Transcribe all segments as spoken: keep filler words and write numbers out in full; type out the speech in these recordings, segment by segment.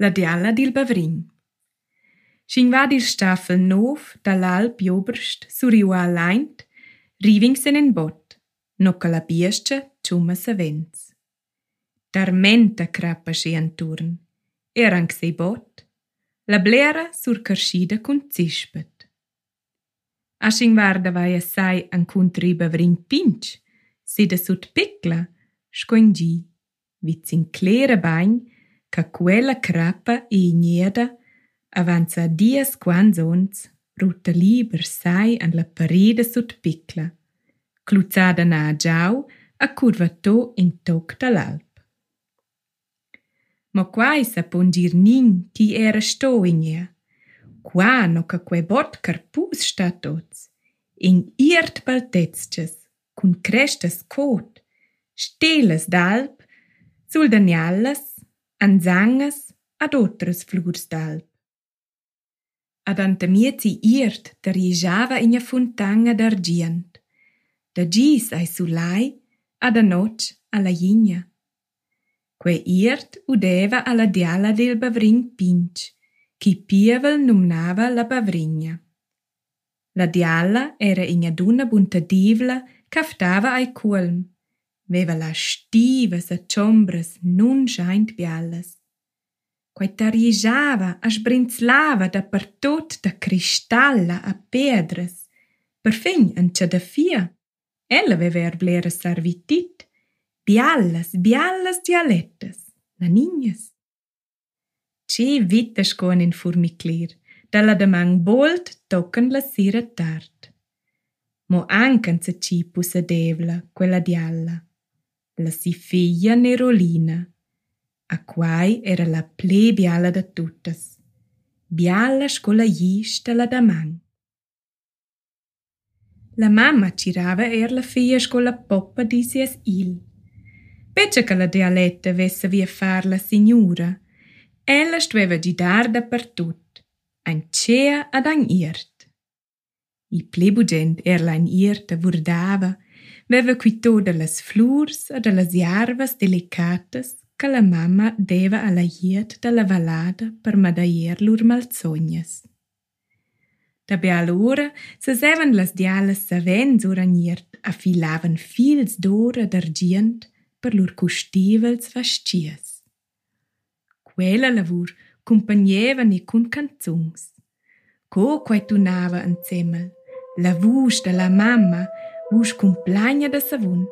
La diala digl Bavregn. Xingva dir staffel nov dall'alp joberst suriu a leint, rivingsen in bot, nocca la biesce ciuma savens. Tarmenta crappa sche anturn, erang se bot, la blera sur carschida cun zispet. A Xingvarda vai assai ancuntri Bavregn pinch, sida sut picla, scoingi, viz in clera bagn, ca quella crappa e igneda avanza dias quans ons, ruta liber sai an la parida sut picla, cluzada na a giau, a curvato in toc dall'alp. Ma quai sa pongir nin chi era sto ignea, qua no ca que bot carpus sta tots, in iert baltezches, cun crestas cot, steles d'alp, sul daniallas, anzangas ad otras flurs d'alp. Ad antamiezi iert dariejava in a fontanga d'argient, da gis ai sulai ad a noc alla igna. Que iert udeva alla diala del Bavregn pinch, chi pievel numnava la Bavrigna. La diala era in a dunna buntadivla caftava ai culm, veva la stivas a ciombras nun scheint biallas. Quai tariejava a sbrinzlava da per tot da cristalla a pedras, per fin ancia da fia. Ella veva er blera sarvitit, biallas, biallas dialettas, naninhas. Che vita scon in furmiclir, dalla damang bold tocan la sera tard. Mo ancan se ci possedevla quella dialla. La si figlia Nerolina, a quai era la ple biala da tuttas, biala scola gista la damang. La mamma cirava er la figlia scola poppa di sies il. Pece che la dialetta vesse via far la signora, ella stueva gidar da per tut, an cea ad an iert. I plebugent er la in ierte vurdava, veva quito de las flurs e de las jarvas delicatas che la mamma deva alla iet dalla valada per madaier lur malsognas. Da beala ora se sevan las dialas savens uraniert affilavan fils d'ora d'argient per lur custivels fascias. Quella lavur compagnevan e cun canzungs. Co quai tunava anzemmel, la vusch de la mamma, vusch cumpleagna da savund,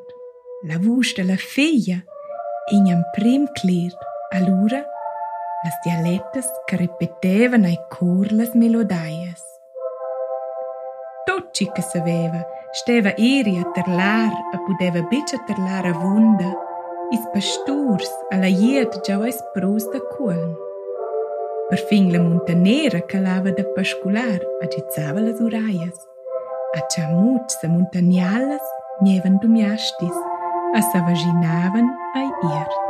la vusch de la figlia, in am prim cler, allura, las dialettas che repetevan ai cor las melodaias. Tot ci che saveva, steva eri a terlar, a pudeva bice a terlar avunda, is pasturs alla ied giau ais pros da cuolm. Perfin la montanera calava da pascular, agizzava las uraias. A ciamuc sa montanialas nievan dumiastis, a s'avaginavan ai iert.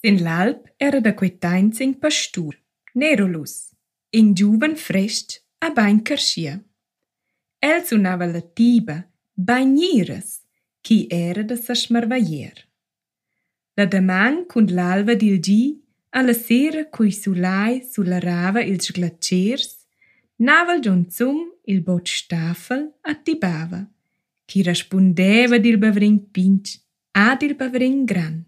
Sin l'alp era da quetain sin pastur, Nerolus, in giuven frest a bain carschia. El sunava la tiba, bagniras, chi era da sa smarvaier. La damang cun l'alva dil gi, alla sera cui sulai sularava ils glaciers, naval giunzum il bot staffel attibava, chi raspundeva dil Bavregn pinch ad il Bavregn grand.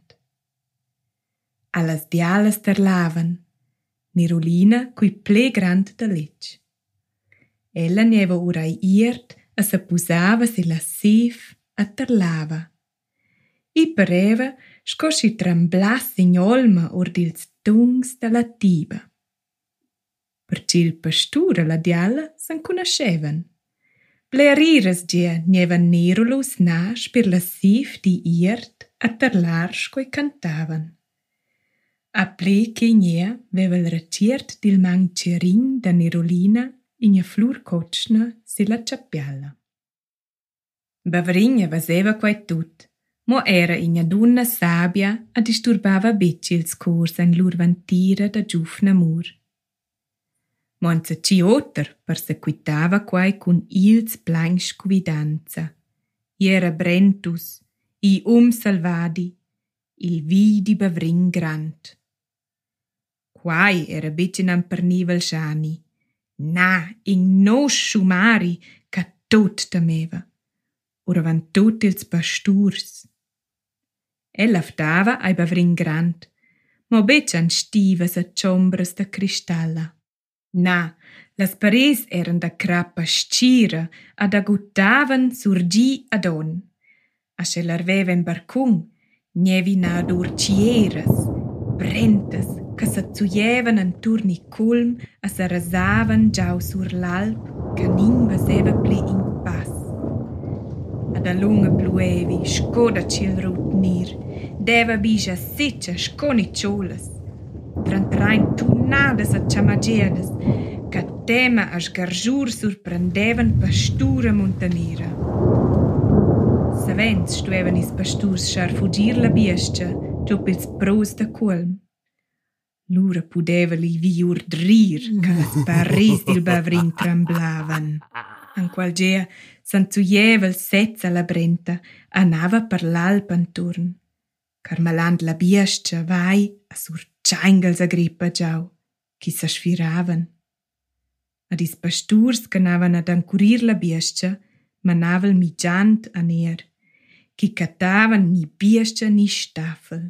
Allas dialas terlavan, Nerolina cui ple grand da lec. Ella nieva ora iert a se pusava se la sef a terlava. I pareva sco si tramblas in olma ord ils tungs da la tiba. Perci il pastura la diala san conoscevan. Pleriras gia nieva Nerolus nas per la sef di iert a terlar sco i cantavan. A ple che ignea vevel raciert dil mang cerin da Nerolina in a flur cocna se la ciappiala. Bavregn vaseva quai tut, mo era in a dunna sabia a disturbava becci ils cors an lur vantira da giufna mur. Monza ci otter persequitava quai cun ils blanc scuidanza. Iera brentus, i um salvadi, il vi di Bavregn grand. Quai era becenam per nivel shani, na in no schumari ca tot temeva, ora van tot ils pasturs. El aftava ai Bavregn grand, ma becian stivas a ciombras da cristalla. Na, las pares eran da crapa scira ad aguttavan surgi ad on. Asce l'arveva in barcun, nevi na dur cieras, brentas, ca s'azzuievan anturni culm a s'arasavan giau sur l'alp, ca nin vaseva pli in pass. Ad a lunga pluevi, scoda cil rutnir, deva bija seccia sconiciolas. Trantrain tunnadas a ciamagedas, ca tema a sgarjur surprendevan pastura montanera. Savens stuevan is pasturs schar fugir la biescia, top ils pros da colm. Lura pudeva li viur drir, ca las paris il Bavregn tremblavan. An qual gea s'anzuievel setza la brenta, anava per l'alp anturn. Carmaland la biescia vai a sur Schengels a grippa giau, chi s'asfiravan. Ad is pasturs canavan ad ancurir la biescia, manavel migiant a ner, chi catavan ni biescia ni staffel.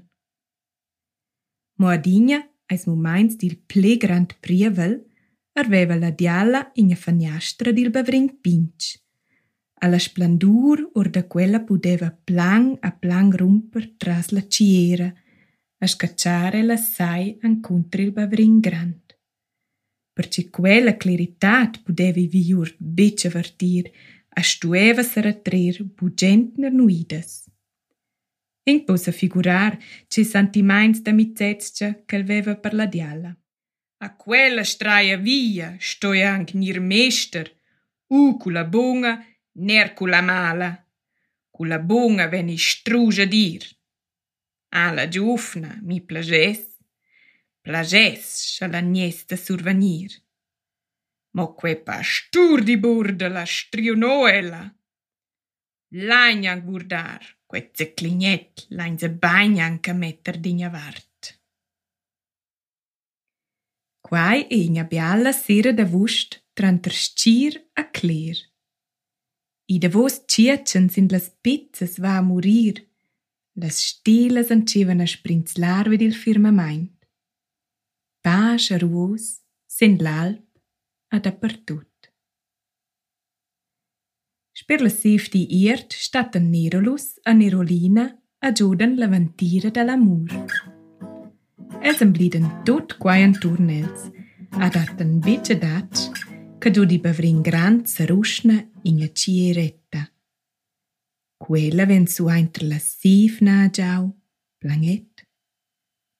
Moadinha, ais moments dil ple grand prievel, arveva la diala in a faniastra dil Bavregn pinch. Alla splendur or da quella pudeva plang a plang rumper tras la ciera, a scacciare l'assai ancontri il Bavregn grand. Perci quella claritat pudevi viur becce vartir, a stueva saratrer bugent nernuidas. In posa figurar ce santimains da mizzetscia che lveva per la diala. A quella straia via, stoi anche nir mester, u cula bunga, ner cula mala. Cula bunga veni struge dir. Alla giufna mi plages, plages chalagnès da survenir. Ma que pastur di burda la strionoela. Lagnang burdar, que zeclignet lainze bagnang a metter dignavart. Quai e igna bialla sera da vust tranter scir a cler. I da vost cietchen sind las pizzas va a murir, las stelas ancevan a sprinzlar vid il firmament. Pace a ruos, sen l'alp, ad apertut. Sper la sefti iert statten Nerolus a Nerolina a giudan la ventira dall'amur. Els en bliden tot quai anturn els, ad atten vece dat, ca giudi Bavregn grand s'arusna in a cieretta. Quella ven su ainter la sifna a giau, planget,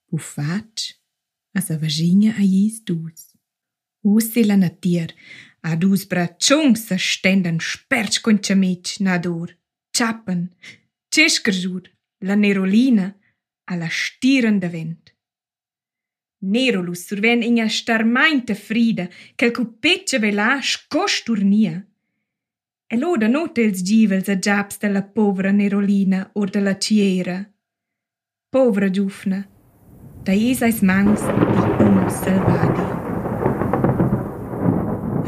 buffac, as a vagina a jis dus. Ussi la natir, ad us bracciung sa stendan sperc con ciamic nadur, ciappen, cescarjur, la Nerolina, alla stiren da vent. Nerolus surven in a starmainte frida, quel cupecce vela scosturnia. El oda notte ils givels a giaps della povera Nerolina or della ciera. Povera giufna, da esais mans di un salvadi.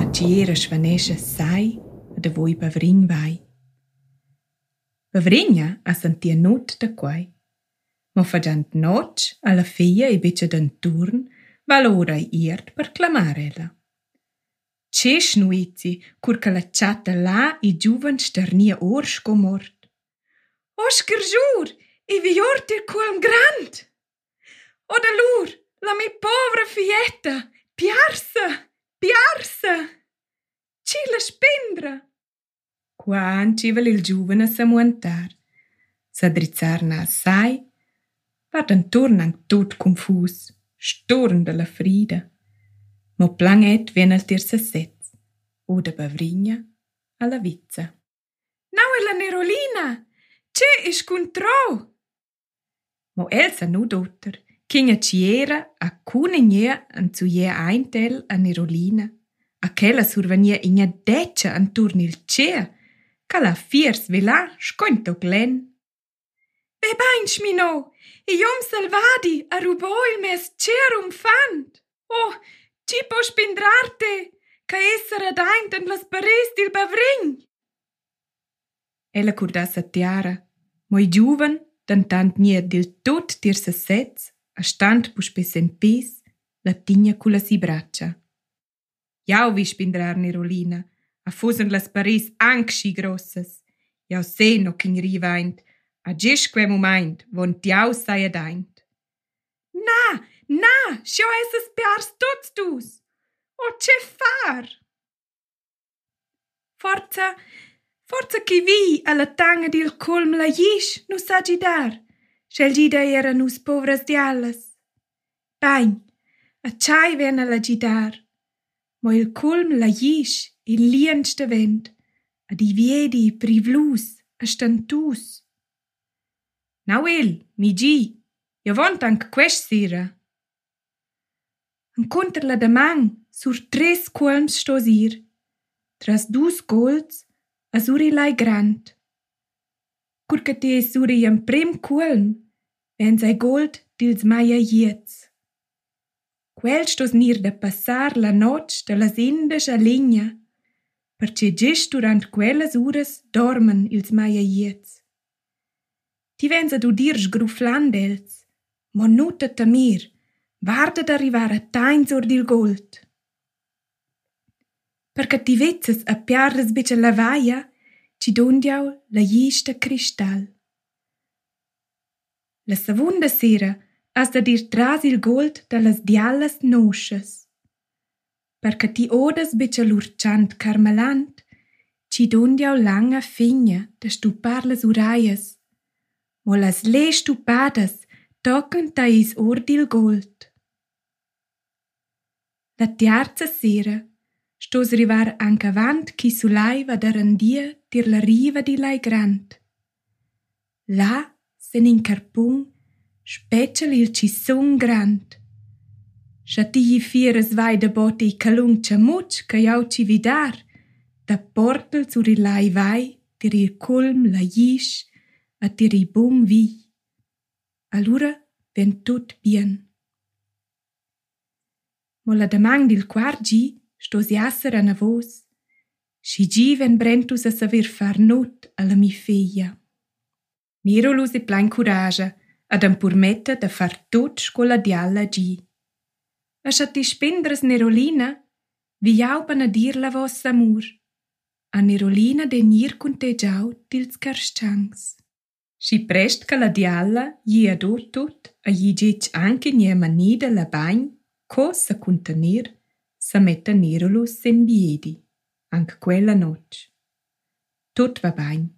La ciera svanesce sai, da voi Bavregn vai. Bavregna a sentia not da quai. Ma fagiant noc, alla feia e beccia d'anturn, va l'ora iert per clamarela. Ce snuizi, curca la chatta là i giuven starnia ors comort. Oscar giur, i viort il colm grand! Od allur, la mi povra fietta, piarsa, piarsa! Ci la spendra! Quan ci vel il giuven a s'amuantar, s'adrizzar na assai, vart antornang tot confus, storn dalla frida. Mo planget ven al tirsa setz, o da Bavregna alla vizza. Nau è la Nerolina, ce isch contrò! Mo elsa nu dotter, chinga ciera a cunenea anzuier eintel a Nerolina. A chela survenia inga decia anturn il cea, ca la fiers vela scointo glen. Be bain, schmino, iom salvadi a rubo il mes cerum fand. Oh, ci po spindrarte, ca esser adaint en las pares dil Bavregn. Ella curdassa tiara, moi giuven, tantant nier dil tot tir se sez, a stand puspes en pis, la tigna culla si braccia. Jau vi spindrar Nerolina, a fusen las Paris angschi grosses. Jau se no king rivaint, a gisque moment, vont jau sai adaint. Na, na, schau esses piars tots dus. O ce far? Forza, forza chi vi alla tanga dil colm la jisch nus agidar. Scelgida era nus povras diallas. Bagn, acciai vena la gidar. Mo il culm la jisch, il lienste vent, ad i viedi privlus, a stantus. Nau il, mi gi, io vont anc quest sera. Encontra la damang, sur tres culms stosir, tras dus golds, a surilai grand. Curcate suri am prim culm, ven sei gold dils maia jiez. Quel stos nir da passar la noc da las indescha ligna, perché gis durant quelles ures dormen ils maia jiez. Ti vens ad udir sgrufland els, ma nutta tamir, varda d'arrivar a tain sur dil gold. Per cattivezzes a piarres becce la vaia, ci dondiau la jista cristal. La savunda sera, as da dir tras il gold da las diallas nosches. Perca ti odas beccia l'urciant carmelant, ci dondiau langa figna da stupar las uraias, mo las le stupadas tocan ta is ordil gold. La tiarza sera, stos rivar anca vant chi sulaiva da randia tir la riva di lai grand. La, sen in carpung, specel il cissun grand. Schatigli fieres vai da bote i calung ciamuc ca jau ci vidar, da portel sur il lai vai, tir il culm la jisch, a tir i bung vi. Allura ven tut bien. Mo la damang dil quar gi, stos jasser a navos, si gi ven brentus a saver far not alla mi feia. Nerolus e plain curaja, ad ampurmetta da far tot scola dialla gi. Ascia ti spindres Nerolina, vi jauban a dir la vossa amur. A Nerolina denir contegiau tils carschangs. Si prest ca la dialla gi adò tot, a gi gic anche nie manida la bagn, co sa contenir, sa metta Nerolus sen biedi, anche quella noc. Tot va bagn.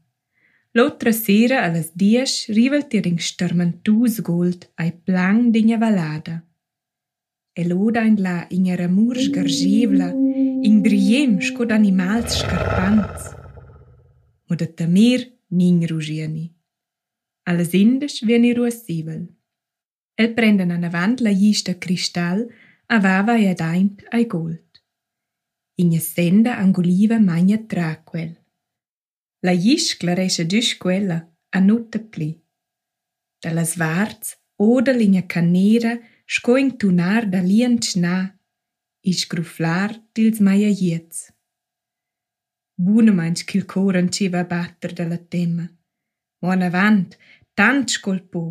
L'otra sera alas dies rivel tiring starmantus gold ai plang d'igna valada. El odain la inga ramur sgargevla, ing briem scod animals scarpants. Mod a tamir ning rugiani. Alas indes vieni ruassivel. El prenden an avant la jista cristal, avava e adaint ai gold. Inga senda anguliva magna traquel. La jisch claresce giusch quella, a nutta pli. Da la svarz, oda linea canera, scoing tunar da lient schna, isch gruflar dils maia jiez. Buna manch chil coran ci va batter da la tema. Moan avant, tant scolpo,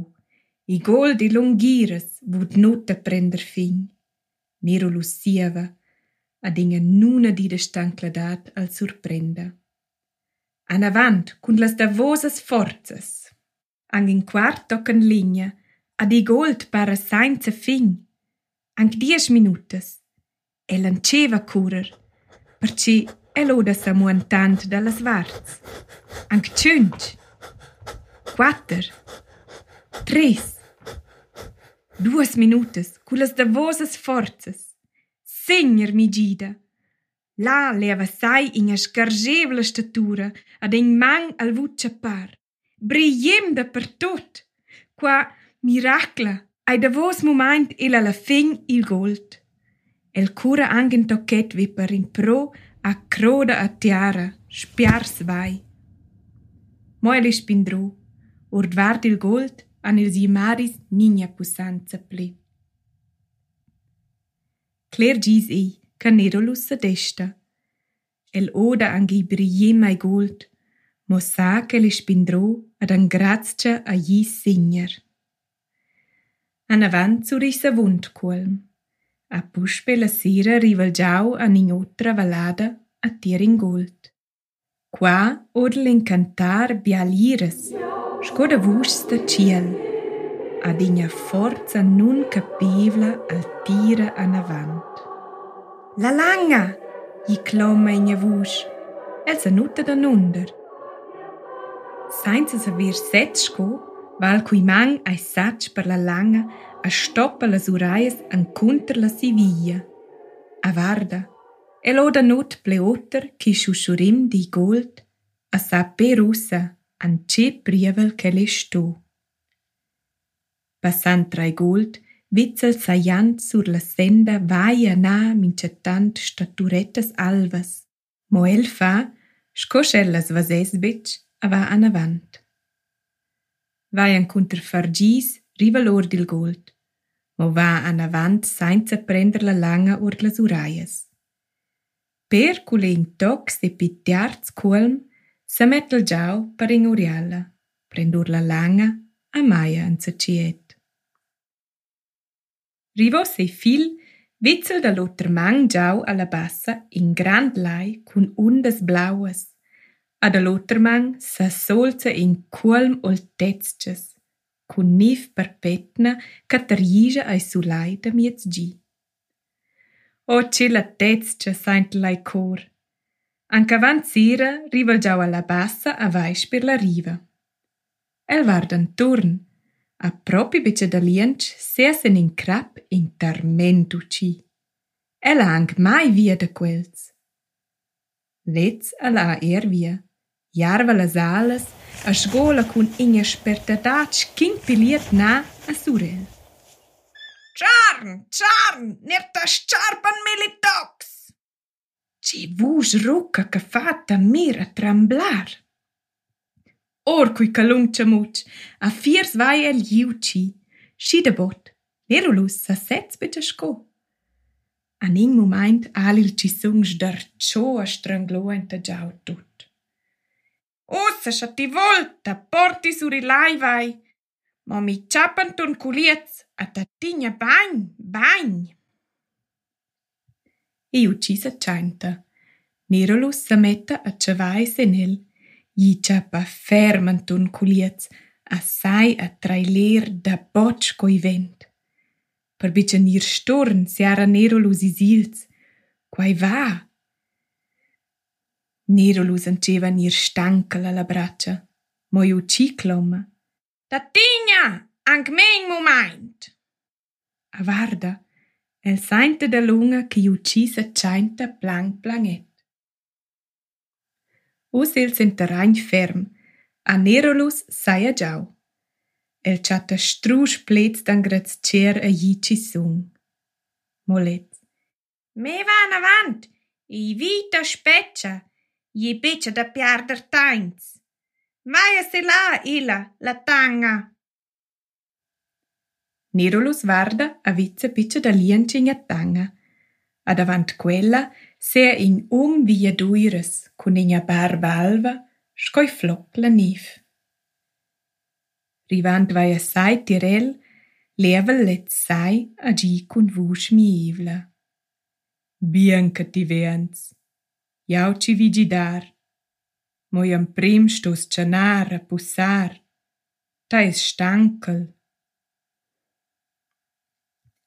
i gol di lungires vud nutta prender fin. Nerolus sieva, ad inga nuna di de stancladat al surprenda. An avant, cun las davosas forzas. Ang in quart tocan ligna, ad i gold para sainza fin. Ang dies minutas. El anceva curer, perché el oda samuantant dallas varts. Ang cinc, quater, tres, duas minutas, cun las davosas forzas. Segner mi gida. La leva sai in a scargevla statura, ad in mang al vuccia par. Briem da per tot. Qua miracla, ai da vos moment il alla fin il gold. El cura angen tocchet vi per impro a croda a tiara, spiars vai. Mo el ispindru, ord vard il gold an il simaris nigna pussanza pli. Claire gis ei, ca nerolus a desta. El oda angi brille mai gold, mo sa che l'ispindru ad an grazia a gis signer. An avant surissa wund colm. A puspe la sera rivalgiau a nin'otra valada a Tieringold. Qua odel incantar bialiras, scoda vusta ciel, ad igna forza nun capevla al tira an avant. La langa, gli cloma igna vusch, el s'anutta da nunder. Sainza saver set sco, val cui mang ai satsch per la langa a stoppa las uraias anconter la Siviglia. A varda, el oda not pleotter che schusurim di gold a sape russa an ce prievel che le sto. Passant trai gold, vitzel saiant sur la senda vai a na mincetant staturettas alvas. Mo el fa, scoschellas vasesbec a va an avant. Vai anconter fargis rival or dil gold. Mo va an avant senza prender la langa ur las uraias. Per cule in toc se pitiarz colm, se mettel giau per in uriala, prendur la langa a maia an se ciet. Rivo se fil, vitzel da l'otter mang giau alla bassa in grand lai cun undas blauas, ad l'otter mang sa solza in colm oltezches, cun nif perpetna ca terjija ai sulai da miez gi. O ce la tezce saint lai cor. Anca avant sera rivalgiau alla bassa a vais per la riva. El vardan turn, a propi bece da liench seasen in crap in tarmentu ci. El ha ang mai via da quels. Lez el ha er via, jarva las alas, a sgola cun inja spertadac king piliet na a surel. Charn, charn, ner ta scharpan me li tox! Ci vus rucca ca fata mir a tramblar. Or cui calunca muc, a fiers vai el iuci, sida bot, nerulus sa setz bete sco. An in moment alil ci sung sdarcio a strangloenta giau tut. Ossa sciatti volta, porti suri lai vai, ma mi ciappan ton culiez, a tattigna bagn, bagn. E uccisa cianta, Nerolus sa metta a cevai senel, gli ciappa ferman ton culiez, assai a trailer da bocc coi vent. Per bice nir storn siara Nerolus isils, quai va? Nerolus anceva nir stankel alla braccia, mo iu cicloma. Tatigna, anc me in moment! A varda, el sainte da lunga che iu cisa cianta plang planget. Us el senteragn ferm, a Nerolus saia giau. El chatta strusch plez dan graz cer a jici sung. Moletz. Me van avant, i vita speccia. Je beccia da piarder tainz. Vai a se la, ila, la tanga. Nerolus varda a vitze piccia da liencinga tanga. Ad avant quella sea in um via duires, cun inga barba alva, scoi floc la nif. Rivant vai a sai tirel, level let sai a gi cun vusch mievla. Bianca ti veans. Jau ci vigidar, mo jam prim stos cianar a pussar, ta es stankel.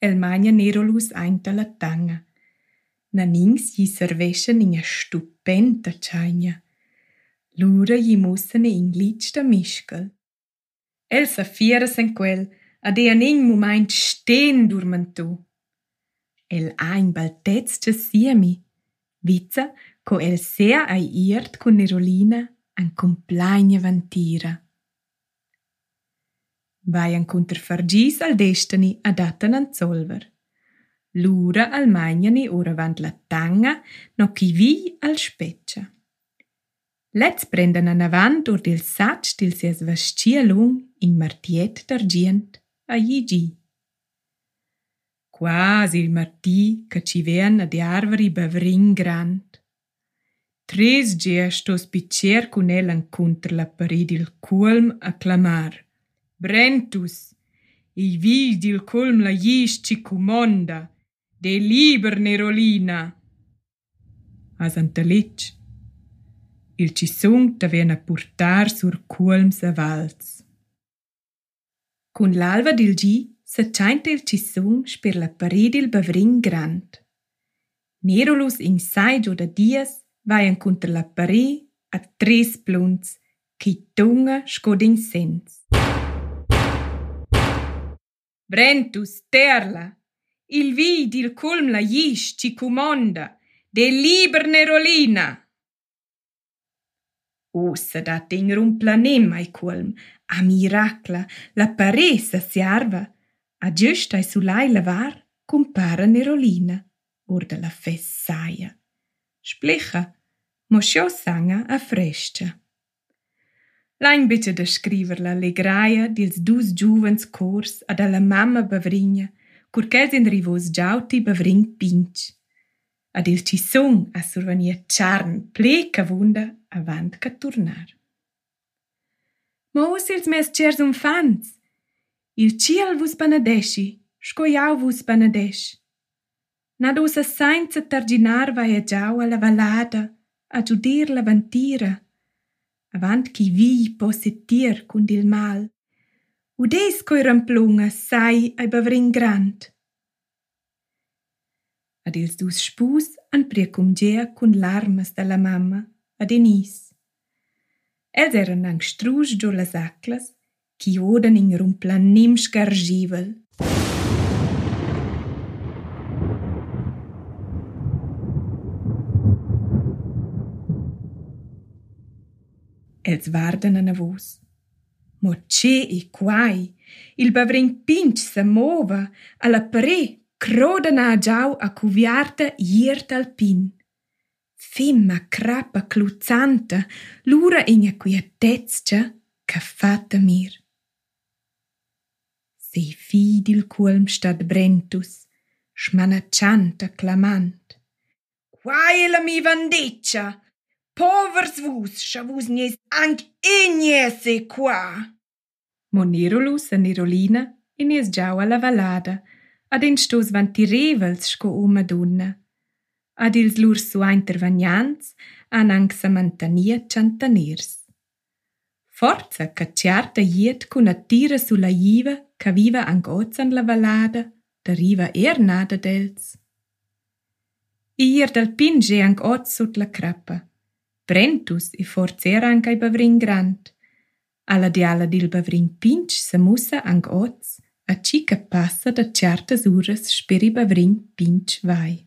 El magna Nerolus ainta la tanga, nanings gli serveschen in a stupenda ciagna, lura gli mussene in glitsch da mischkel. El sa fiera sen quel, ad ea ning moment stehen durmantu. El ein baltezce siemi, vitza, co el sea ai iert con Nerolina an complainia vantira. Vai an conter fargis al destini ad atan an solver. l'ura al magnani ora vant la tanga, no chi vi al speccia. Lets prendan an avant ur dil satch dil sias vascia lung in martiet d'argient a Gigi. Quasi il martì che ci vean ad arveri Bavregn grand. Tres gier stos picer con el ancontra la parede il culm a clamar. Brentus, i vidi il culm la gisci ci comanda, de liber Nerolina. A Santalecc, il ci sunt aveva a portar sur culms a vals. Con l'alva del G, s'accianta il Cissungs per la parede il Bavregn grand. Nerolus in saig o da dias vajan contra la parede a tres plunz, che tunga scodin sens. Brentus, terla! Il vid il culm la isch ci comanda, de liber Nerolina! Ossa dat in rumplanem ai culm, a miracla, la paresa si arva. A giust ai sulai lavar compara Nerolina, or da la fessaia. Splicha, moscio sanga a frescia. Lain bitte descriver la legraia dils dus giuvens cors ad alla mamma Bavrigna, curch'els in rivos giauti Bavregn pinch. Ad il ci sung a survania charn pleca vunda avant ca turnar. Ma os ils mes chers unfants, il ciel vus banadesci, scoiau vus banadesci. Nad osa sainza targinar vaia giau alla valada, a giudir la vantira, avant chi vi possetir cund il mal. Udes coi ramplunga sai ai Bavregn grand. Ad ils dus spus an priacum gea cun larmas dalla mamma, a Denis. Els eran ang strusch giu las aclas, chi oden in rumplanim scargivel. Els varden an avos. Mo ce e quai, il Bavregn pinch se mova, alla parè crodan a giau a cuviarta iert alpin. Femma crapa cluzzanta, l'ura in a quietezza, ca fatta mir. Se fidi il culm stad Brentus, schmanaccianta clamant. Quae la mi vandeccia, povers vus, scha vus nies anc ignese qua. Monerolus a Nerolina inies giau alla valada, ad in stos vanti revels sco o Madonna. Ad ils lur sua intervagnans an anc sa mantania chantaners. Forza ca ciarta iet cun attira sulla iva ca viva angozan la valada, deriva er nada dels. Ier dal pinge angoz sut la crappa. Brentus e forzera anca i Bavregn grand. Alla diala digl Bavregn pinch se musa angoz a cica passa da ciartas uras speri Bavregn pinch vai.